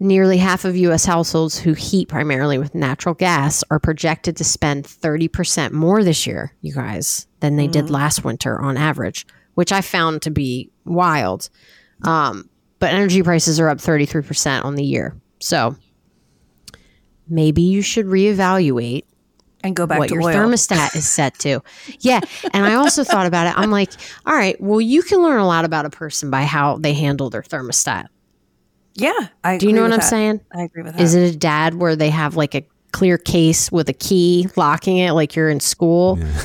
nearly half of U S households who heat primarily with natural gas are projected to spend thirty percent more this year, you guys, than they mm-hmm. did last winter on average, which I found to be wild. Um, but energy prices are up thirty-three percent on the year. So maybe you should reevaluate and go back what to your oil. Thermostat is set to. Yeah. And I also thought about it. I'm like, all right, well, you can learn a lot about a person by how they handle their thermostat. Yeah. I Do you agree know what I'm that. Saying? I agree with that. Is it a dad where they have like a clear case with a key locking it like you're in school? Yeah.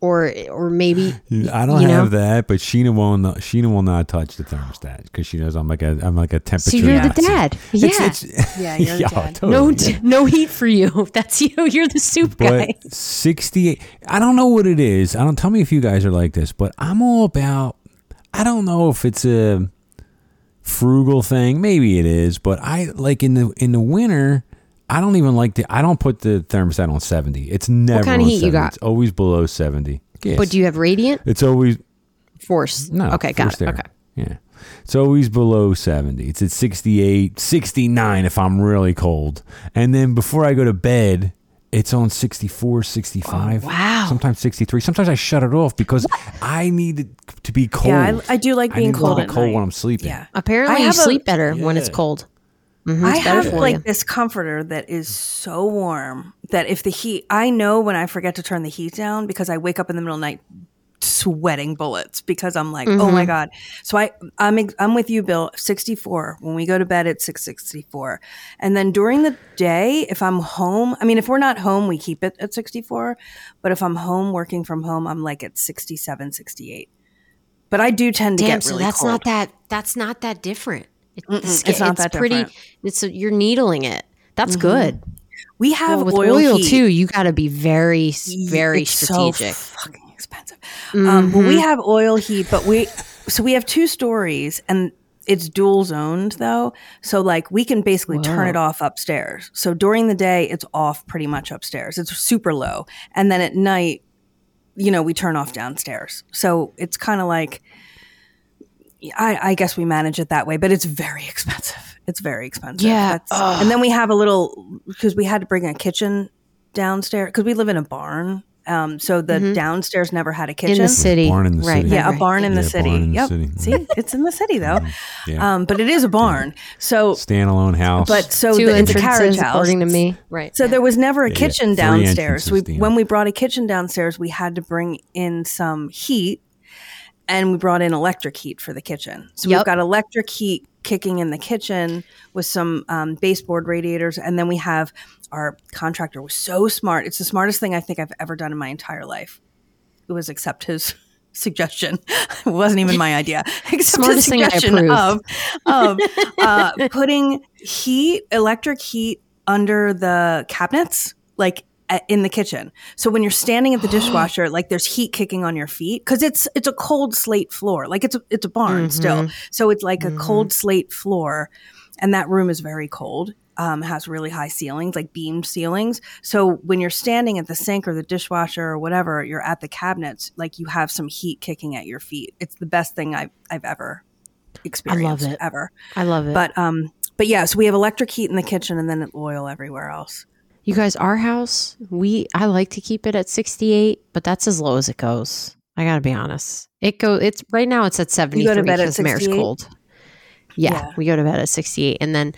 Or or maybe I don't you know? Have that, but Sheena won't. Sheena will not touch the thermostat because she knows I'm like a I'm like a temperature. So you're Nazi. The dad, yeah, it's, it's, yeah, you're the yo, dad. Totally. No, yeah. no heat for you. That's you. You're the soup but guy. sixty-eight I don't know what it is. I don't. Tell me if you guys are like this, but I'm all about. I don't know if it's a frugal thing. Maybe it is, but I like in the in the winter. I don't even like the. I don't put the thermostat on seventy. It's never. What kind of heat seventy. You got? It's always below seventy. Yes. But do you have radiant? It's always forced. No. Okay, got it. Air. Okay. Yeah, it's always below seventy. It's at sixty-eight, sixty-nine if I'm really cold, and then before I go to bed, it's on sixty-four, sixty-five. Oh, wow. Sometimes sixty-three. Sometimes I shut it off because what? I need it to be cold. Yeah, I, I do like being I need cold. A at cold night. When I'm sleeping. Yeah. Apparently, you sleep a, better yeah. when it's cold. Mm-hmm, I have like you. This comforter that is so warm that if the heat, I know when I forget to turn the heat down because I wake up in the middle of the night sweating bullets because I'm like, mm-hmm. oh my God. So I, I'm, I'm with you, Bill, sixty-four. When we go to bed, it's six sixty-four. And then during the day, if I'm home, I mean, if we're not home, we keep it at sixty-four. But if I'm home working from home, I'm like at sixty-seven, sixty-eight. But I do tend to Damn, get really so that's cold. Not that, that's not that different. It's, it's not it's that pretty, different. It's a, you're needling it. That's mm-hmm. good. We have well, with oil, oil heat, too. You got to be very, very it's strategic. So fucking expensive. Mm-hmm. Um, well, we have oil heat, but we so we have two stories, and it's dual zoned though. So like we can basically Whoa. Turn it off upstairs. So during the day, it's off pretty much upstairs. It's super low, and then at night, you know, we turn off downstairs. So it's kind of like. I, I guess we manage it that way, but it's very expensive. It's very expensive. Yeah. And then we have a little, because we had to bring a kitchen downstairs, because we live in a barn. Um, so the mm-hmm. downstairs never had a kitchen. In the city. Barn in the right. city. Yeah, a barn in yeah, the city. Barn in yep. the city. See, it's in the city, though. yeah. um, but it is a barn. So standalone house. But so Two the, entrances, it's a carriage house. According to me. Right. So there was never a yeah, kitchen yeah. downstairs. We, when we brought a kitchen downstairs, we had to bring in some heat. And we brought in electric heat for the kitchen. So yep. we've got electric heat kicking in the kitchen with some um, baseboard radiators. And then we have our contractor was so smart. It's the smartest thing I think I've ever done in my entire life. It was accept his suggestion. It wasn't even my idea. Except his suggestion of, of uh, putting heat, electric heat under the cabinets, like in the kitchen. So when you're standing at the dishwasher, like there's heat kicking on your feet because it's it's a cold slate floor. Like it's a, it's a barn mm-hmm. still. So it's like mm-hmm. a cold slate floor and that room is very cold. Um, has really high ceilings, like beamed ceilings. So when you're standing at the sink or the dishwasher or whatever, you're at the cabinets, like you have some heat kicking at your feet. It's the best thing I've, I've ever experience I love it. ever. I love it. But um, but yes, yeah, so we have electric heat in the kitchen and then oil everywhere else. You guys, our house, we I like to keep it at sixty-eight, but that's as low as it goes. I gotta be honest. It go. It's right now. It's at seventy-three. You go to bed at sixty-eight? Mare's cold. Yeah, yeah, we go to bed at sixty-eight, and then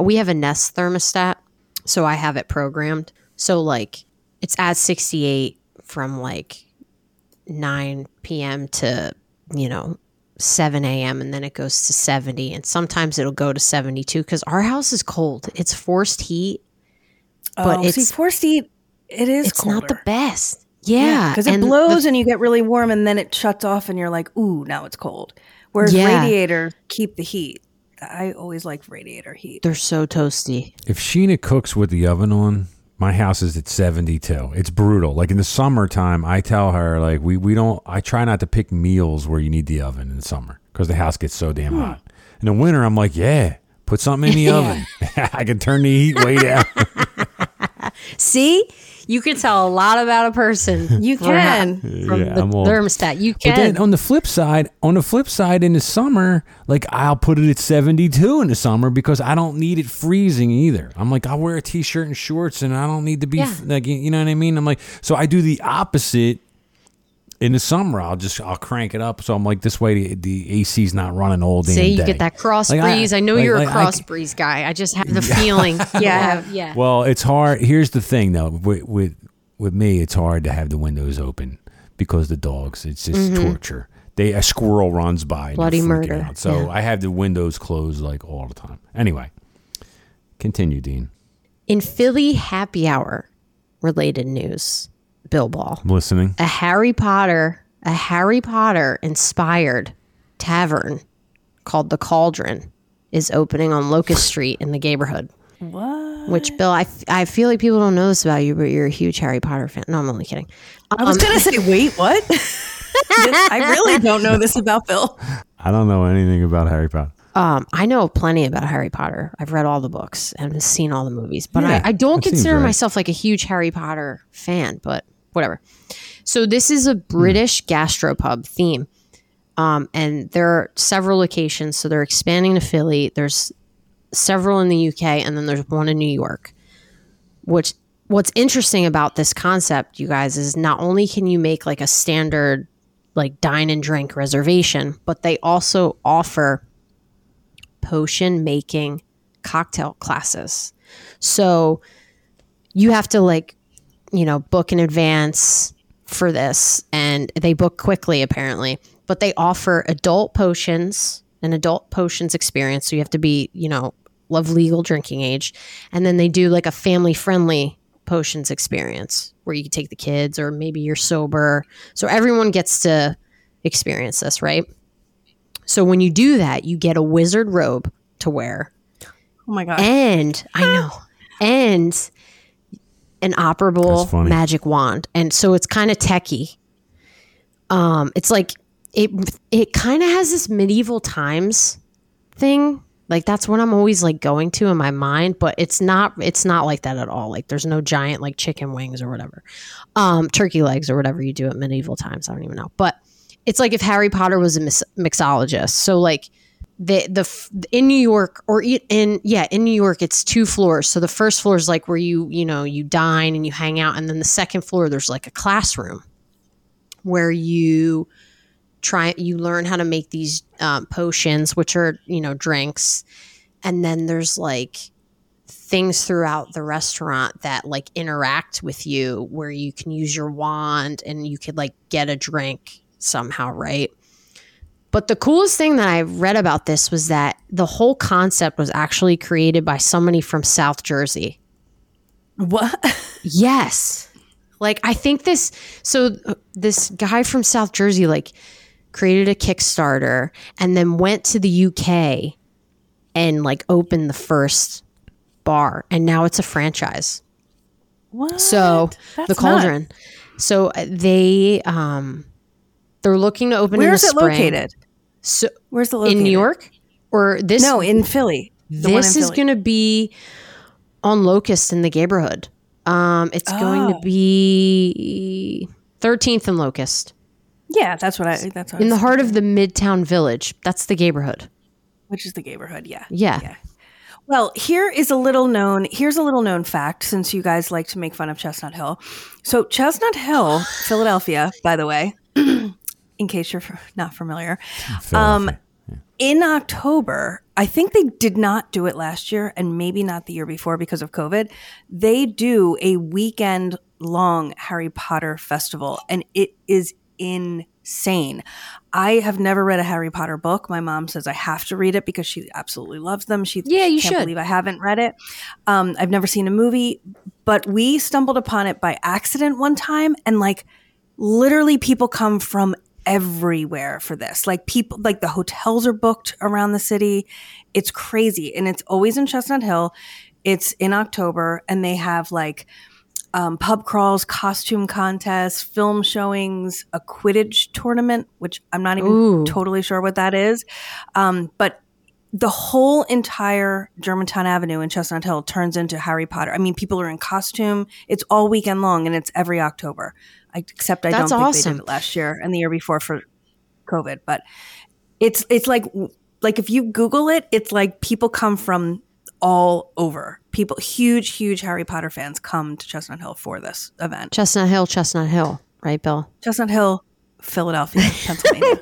we have a Nest thermostat, so I have it programmed. So like, it's at sixty-eight from like nine p.m. to, you know, seven a.m. and then it goes to seventy, and sometimes it'll go to seventy-two because our house is cold. It's forced heat, but oh, it's see, forced heat. It is. It's colder. Not the best. Yeah, because yeah, it blows the, and you get really warm, and then it shuts off, and you're like, "Ooh, now it's cold." Whereas yeah. radiator keep the heat. I always like radiator heat. They're so toasty. If Sheena cooks with the oven on, my house is at seventy-two. It's brutal. Like in the summertime, I tell her like we we don't. I try not to pick meals where you need the oven in the summer because the house gets so damn hmm. hot. In the winter, I'm like, yeah, put something in the oven. I can turn the heat way down. See. You can tell a lot about a person. You can. From yeah, the thermostat. You can. But then on the flip side, on the flip side in the summer, like I'll put it at seventy-two in the summer because I don't need it freezing either. I'm like, I'll wear a t-shirt and shorts and I don't need to be yeah. like, you know what I mean? I'm like, so I do the opposite in the summer. I'll just, I'll crank it up. So I'm like, this way the, the A C's not running all damn day. See, you get that cross like, breeze. I, I know like, you're like, a cross I, breeze guy. I just have the yeah. feeling. Yeah. yeah. Well, it's hard. Here's the thing though. With, with, with me, it's hard to have the windows open because the dogs, it's just mm-hmm. torture. They, a squirrel runs by. Bloody murder. Out. So yeah. I have the windows closed like all the time. Anyway, continue, Dean. In Philly happy hour related news. Bill Ball. I'm listening. A Harry Potter, a Harry Potter inspired tavern called The Cauldron is opening on Locust Street in the neighborhood. What? Which, Bill, I, I feel like people don't know this about you, but you're a huge Harry Potter fan. No, I'm only kidding. Um, I was going to say, wait, what? I really don't know this about Bill. I don't know anything about Harry Potter. Um, I know plenty about Harry Potter. I've read all the books and seen all the movies, but yeah, I, I don't consider right. myself like a huge Harry Potter fan, but whatever. So this is a British mm. gastropub theme. Um, and there are several locations. So they're expanding to Philly. There's several in the U K and then there's one in New York, which what's interesting about this concept, you guys, is not only can you make like a standard like dine and drink reservation, but they also offer potion making cocktail classes. So you have to like, you know, book in advance for this, and they book quickly apparently, but they offer adult potions, an adult potions experience. So you have to be, you know, of legal drinking age. And then they do like a family friendly potions experience where you can take the kids or maybe you're sober. So everyone gets to experience this, right? So when you do that, you get a wizard robe to wear. Oh my God. And I know. And an operable magic wand. And so it's kind of techie. Um, it's like it it kind of has this medieval times thing. Like that's what I'm always like going to in my mind, but it's not it's not like that at all. Like there's no giant like chicken wings or whatever. Um, turkey legs or whatever you do at medieval times. I don't even know. But it's like if Harry Potter was a mixologist. So like the the in New York or in yeah in New York it's two floors. So the first floor is like where you you know you dine and you hang out, and then the second floor there's like a classroom where you try you learn how to make these um, potions, which are you know drinks, and then there's like things throughout the restaurant that like interact with you where you can use your wand and you could like get a drink somehow, right? But the coolest thing that I read about this was that the whole concept was actually created by somebody from South Jersey. What? Yes. Like I think this so this guy from South Jersey like created a Kickstarter and then went to the U K and like opened the first bar, and now it's a franchise. What? So That's the Cauldron. Nuts. So they um they're looking to open Where in the spring. Where is it located? So, Where's it located? In New York? Or this? No, in Philly. The this in is going to be on Locust in the neighborhood. Um, it's oh. going to be thirteenth and Locust. Yeah, that's what I. That's what in I the heart thinking. Of the Midtown Village. That's the neighborhood. Which is the neighborhood, yeah. Yeah. Yeah. Well, here is a little known, here's a little known fact, since you guys like to make fun of Chestnut Hill. So Chestnut Hill, Philadelphia, by the way, in case you're not familiar, um, yeah. in October, I think they did not do it last year and maybe not the year before because of COVID. They do a weekend long Harry Potter festival, and it is insane. I have never read a Harry Potter book. My mom says I have to read it because she absolutely loves them. She, yeah, you she can't should. believe I haven't read it. Um, I've never seen a movie, but we stumbled upon it by accident one time, and like literally people come from everywhere for this. Like people, like the hotels are booked around the city. It's crazy, and it's always in Chestnut Hill. It's in October, and they have like Um, pub crawls, costume contests, film showings, a Quidditch tournament, which I'm not even Ooh. totally sure what that is. Um, but the whole entire Germantown Avenue in Chestnut Hill turns into Harry Potter. I mean, people are in costume. It's all weekend long, and it's every October. I, except I That's don't think awesome. they did it last year and the year before for COVID. But it's it's like like if you Google it, it's like people come from all over. People, huge, huge Harry Potter fans come to Chestnut Hill for this event. Chestnut Hill, Chestnut Hill, right, Bill? Chestnut Hill, Philadelphia, Pennsylvania.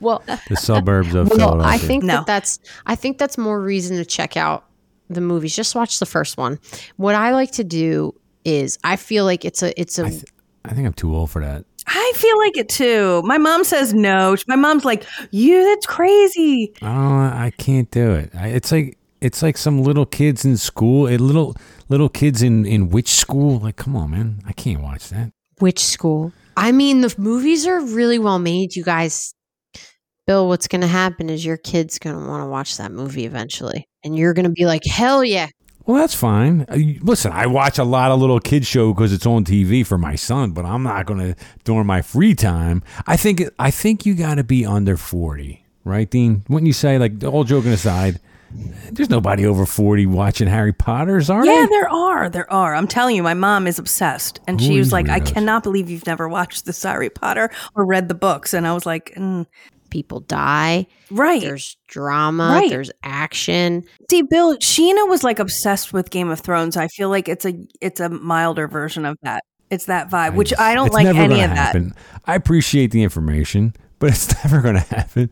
Well, the suburbs of well, Philadelphia. I think no. that that's. I think that's more reason to check out the movies. Just watch the first one. What I like to do is, I feel like it's a. It's a. I, th- I think I'm too old for that. I feel like it too. My mom says no. My mom's like, "You, that's crazy." Oh, I can't do it. I, it's like. It's like some little kids in school, little little kids in, in witch school. Like, come on, man. I can't watch that. Witch school. I mean, the movies are really well made, you guys. Bill, what's going to happen is your kid's going to want to watch that movie eventually. And you're going to be like, hell yeah. Well, that's fine. Listen, I watch a lot of little kid show because it's on T V for my son, but I'm not going to, during my free time. I think, I think you got to be under forty, right, Dean? Wouldn't you say, like, all joking aside, there's nobody over forty watting Harry Potters, are there? Yeah, there are. There are. I'm telling you, my mom is obsessed. And Ooh, she was like, weirdos. I cannot believe you've never watched this Harry Potter or read the books. And I was like, mm. People die. Right. There's drama. Right. There's action. See, Bill, Sheena was like obsessed with Game of Thrones. I feel like it's a it's a milder version of that. It's that vibe, I just, which I don't like any of happen. that. I appreciate the information, but it's never going to happen.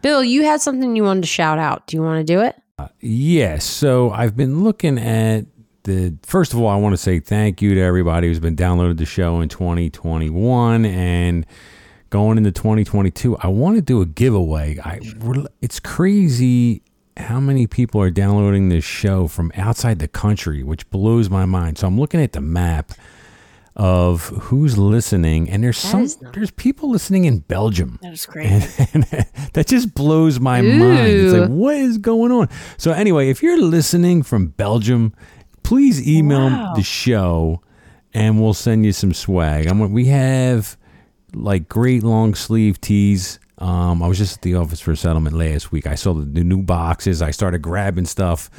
Bill, you had something you wanted to shout out. Do you want to do it? Uh, yes. So I've been looking at the, first of all, I want to say thank you to everybody who's been downloaded the show in twenty twenty-one and going into twenty twenty-two. I want to do a giveaway. I, we're, it's crazy how many people are downloading this show from outside the country, which blows my mind. So I'm looking at the map of who's listening, and there's that some not- there's people listening in Belgium. That is crazy. And, and that just blows my Ooh. mind. It's like, what is going on? So anyway, if you're listening from Belgium, please email wow. the show, and we'll send you some swag. I'm we have like great long sleeve tees. Um, I was just at the Office for Settlement last week. I saw the, the new boxes. I started grabbing stuff,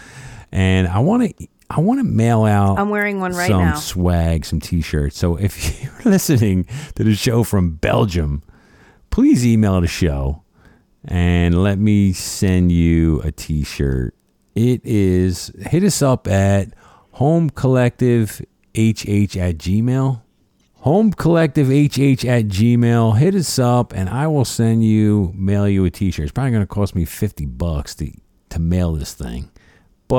and I want to. I want to mail out I'm wearing one right some now. swag, some T-shirts. So if you're listening to the show from Belgium, please email the show and let me send you a T-shirt. It is, hit us up at home collective h h at gmail dot com. home collective h h at gmail dot com. Hit us up, and I will send you, mail you a T-shirt. It's probably going to cost me fifty bucks to to mail this thing.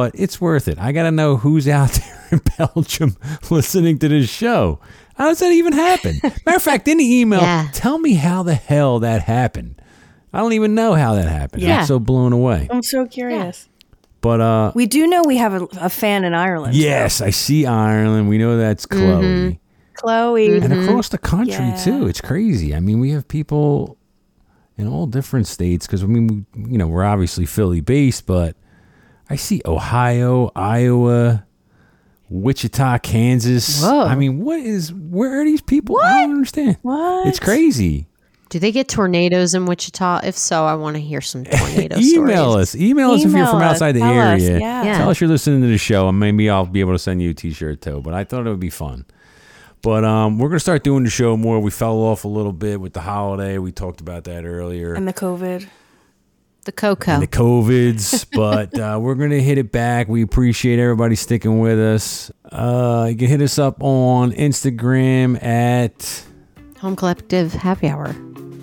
But it's worth it. I got to know who's out there in Belgium listening to this show. How does that even happen? Matter of fact, in the email, yeah. tell me how the hell that happened. I don't even know how that happened. Yeah. I'm so blown away. I'm so curious. Yeah. But uh, we do know we have a, a fan in Ireland. Yes, though. I see Ireland. We know that's Chloe. Mm-hmm. Chloe. Mm-hmm. And across the country, yeah. too. It's crazy. I mean, we have people in all different states because, I mean, we, you know, we're obviously Philly-based, but I see Ohio, Iowa, Wichita, Kansas. Whoa. I mean, what is, where are these people? What? I don't understand. What? It's crazy. Do they get tornadoes in Wichita? If so, I want to hear some tornado Email stories. Us. Email us. Email us if you're from outside the Tell area. Us. Yeah. Yeah. Tell us you're listening to the show, and maybe I'll be able to send you a T-shirt, too. But I thought it would be fun. But um, we're going to start doing the show more. We fell off a little bit with the holiday. We talked about that earlier. And the COVID. The cocoa. And the COVIDs, but uh, we're going to hit it back. We appreciate everybody sticking with us. Uh, you can hit us up on Instagram at... Home Collective Happy Hour.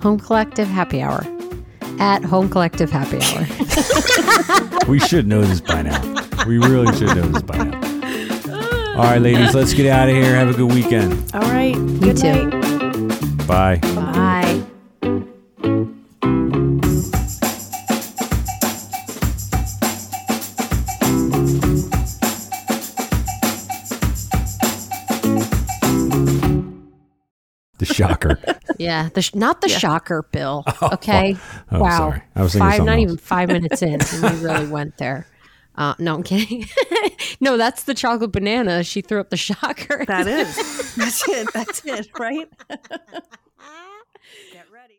Home Collective Happy Hour. At Home Collective Happy Hour. We should know this by now. We really should know this by now. All right, ladies, let's get out of here. Have a good weekend. All right. You too. Bye. Bye. The shocker. Yeah, the sh- not the yeah. shocker, Bill. Oh, okay. Oh, wow. Sorry. I was thinking five, not else. even five minutes in, and we really went there. Uh, no, I'm kidding. No, that's the chocolate banana. She threw up the shocker. That is. That's it. That's it, right?